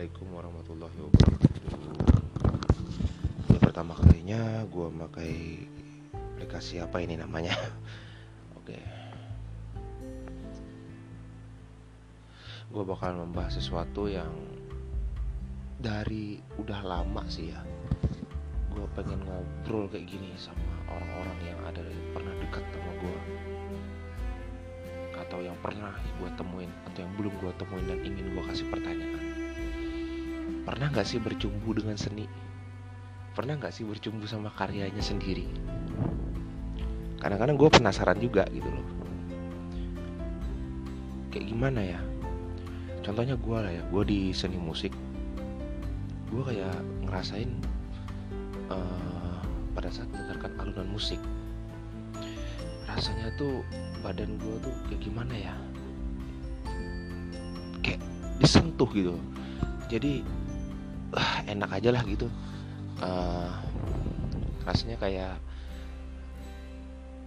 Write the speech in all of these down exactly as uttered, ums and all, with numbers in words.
Assalamualaikum warahmatullahi wabarakatuh. Ini pertama kalinya gue pakai aplikasi apa ini namanya. Oke, okay. Gue bakal membahas sesuatu yang dari udah lama sih ya. Gue pengen ngobrol kayak gini sama orang-orang yang ada yang pernah dekat sama gue, atau yang pernah gue temuin, atau yang belum gue temuin dan ingin gue kasih pertanyaan. Pernah gak sih bercumbu dengan seni? Pernah gak sih bercumbu sama karyanya sendiri? Kadang-kadang gue penasaran juga gitu loh, kayak gimana ya. Contohnya gue lah ya, gue di seni musik, gue kayak ngerasain uh, pada saat mendengarkan alunan musik, rasanya tuh badan gue tuh kayak gimana ya, kayak disentuh gitu. Jadi uh, enak aja lah gitu. uh, Rasanya kayak,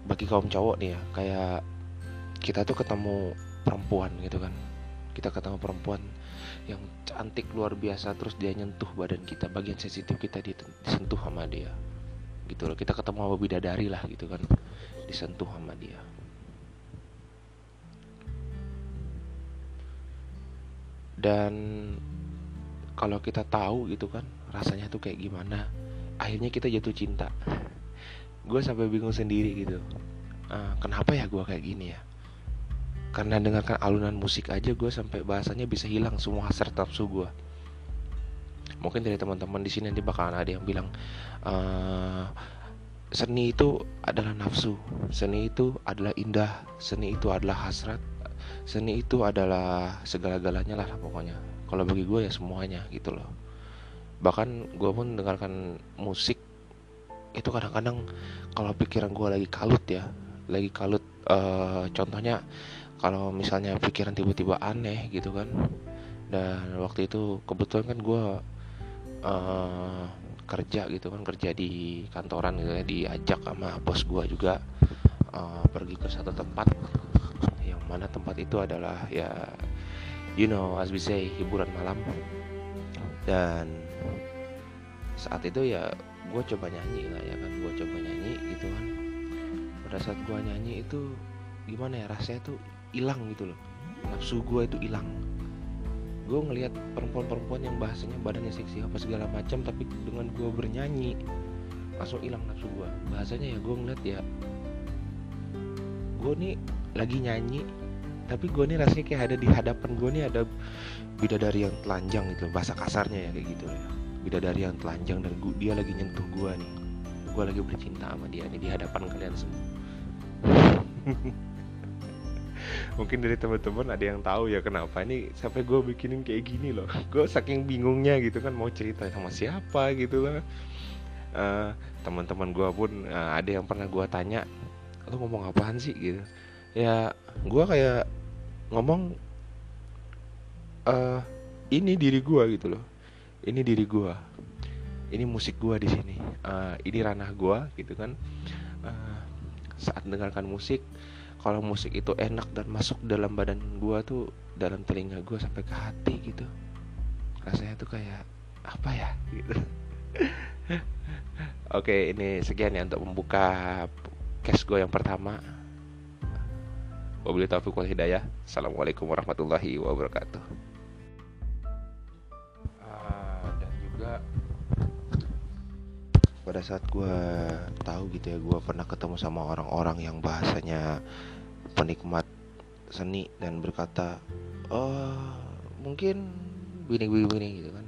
bagi kaum cowok nih ya, kayak kita tuh ketemu perempuan gitu kan. Kita ketemu perempuan yang cantik luar biasa, terus dia nyentuh badan kita, bagian sensitif kita disentuh sama dia gitu loh. Kita ketemu sama bidadari lah gitu kan, disentuh sama dia. Dan kalau kita tahu gitu kan rasanya tuh kayak gimana, akhirnya kita jatuh cinta. Gue sampai bingung sendiri gitu, uh, kenapa ya gue kayak gini ya. Karena dengarkan alunan musik aja gue sampai bahasanya bisa hilang semua hasrat nafsu gue. Mungkin dari teman-teman di sini nanti bakalan ada yang bilang, uh, seni itu adalah nafsu, seni itu adalah indah, seni itu adalah hasrat, seni itu adalah segala-galanya lah pokoknya. Kalau bagi gue ya semuanya gitu loh. Bahkan gue pun mendengarkan musik itu kadang-kadang kalau pikiran gue lagi kalut ya, lagi kalut. Uh, contohnya kalau misalnya pikiran tiba-tiba aneh gitu kan. Dan waktu itu kebetulan kan gue uh, kerja gitu kan, kerja di kantoran gitu ya, diajak sama bos gue juga uh, pergi ke satu tempat yang mana tempat itu adalah ya you know as we say, hiburan malam. Dan saat itu ya gue coba nyanyi lah ya kan, gue coba nyanyi gitu kan. Pada saat gue nyanyi itu gimana ya, rasanya tuh hilang gitu loh, nafsu gue itu hilang. Gue ngelihat perempuan-perempuan yang bahasanya badannya seksi apa segala macam, tapi dengan gue bernyanyi langsung hilang nafsu gue. Bahasanya ya gue ngeliat ya, gue nih lagi nyanyi, tapi gue nih rasanya kayak ada di hadapan gue nih ada bidadari yang telanjang gitu, bahasa kasarnya ya kayak gitu ya. Bidadari yang telanjang dan gua, dia lagi nyentuh gue nih, gue lagi bercinta sama dia nih di hadapan kalian semua. Mungkin dari teman-teman ada yang tahu ya kenapa ini sampai gue bikinin kayak gini loh. Gue saking bingungnya gitu kan, mau cerita sama siapa gitu loh. uh, Teman-teman gue pun uh, ada yang pernah gue tanya, lo ngomong apaan sih gitu. Ya gue kayak ngomong uh, ini diri gue gitu loh, ini diri gue, ini musik gue di sini, uh, ini ranah gue gitu kan. uh, Saat mendengarkan musik, kalau musik itu enak dan masuk dalam badan gue tuh, dalam telinga gue sampai ke hati gitu. Rasanya tuh kayak apa ya gitu. Oke, ini sekian ya untuk membuka case gue yang pertama. Wabillahi taufiq wal hidayah. Assalamualaikum warahmatullahi wabarakatuh. uh, Dan juga pada saat gue tahu gitu ya, gue pernah ketemu sama orang-orang yang bahasanya penikmat seni dan berkata, oh mungkin bini-bini gitu kan,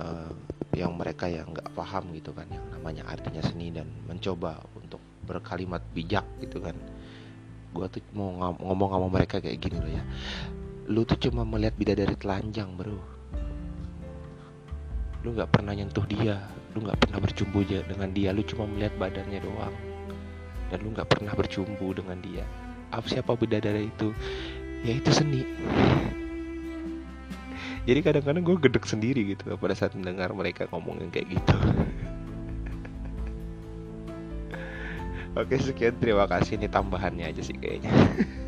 uh, yang mereka yang nggak paham gitu kan, yang namanya artinya seni, dan mencoba untuk berkalimat bijak gitu kan. Gue tuh mau ng- ngomong sama mereka kayak gini loh ya, lu tuh cuma melihat bidadari telanjang bro, lu nggak pernah nyentuh dia, lu nggak pernah bercumbu dengan dia, lu cuma melihat badannya doang, dan lu nggak pernah bercumbu dengan dia. Apa siapa bidadari itu? Ya itu seni. Jadi kadang-kadang gue gedek sendiri gitu pada saat mendengar mereka ngomongin kayak gitu. Oke sekian, terima kasih, ini tambahannya aja sih kayaknya.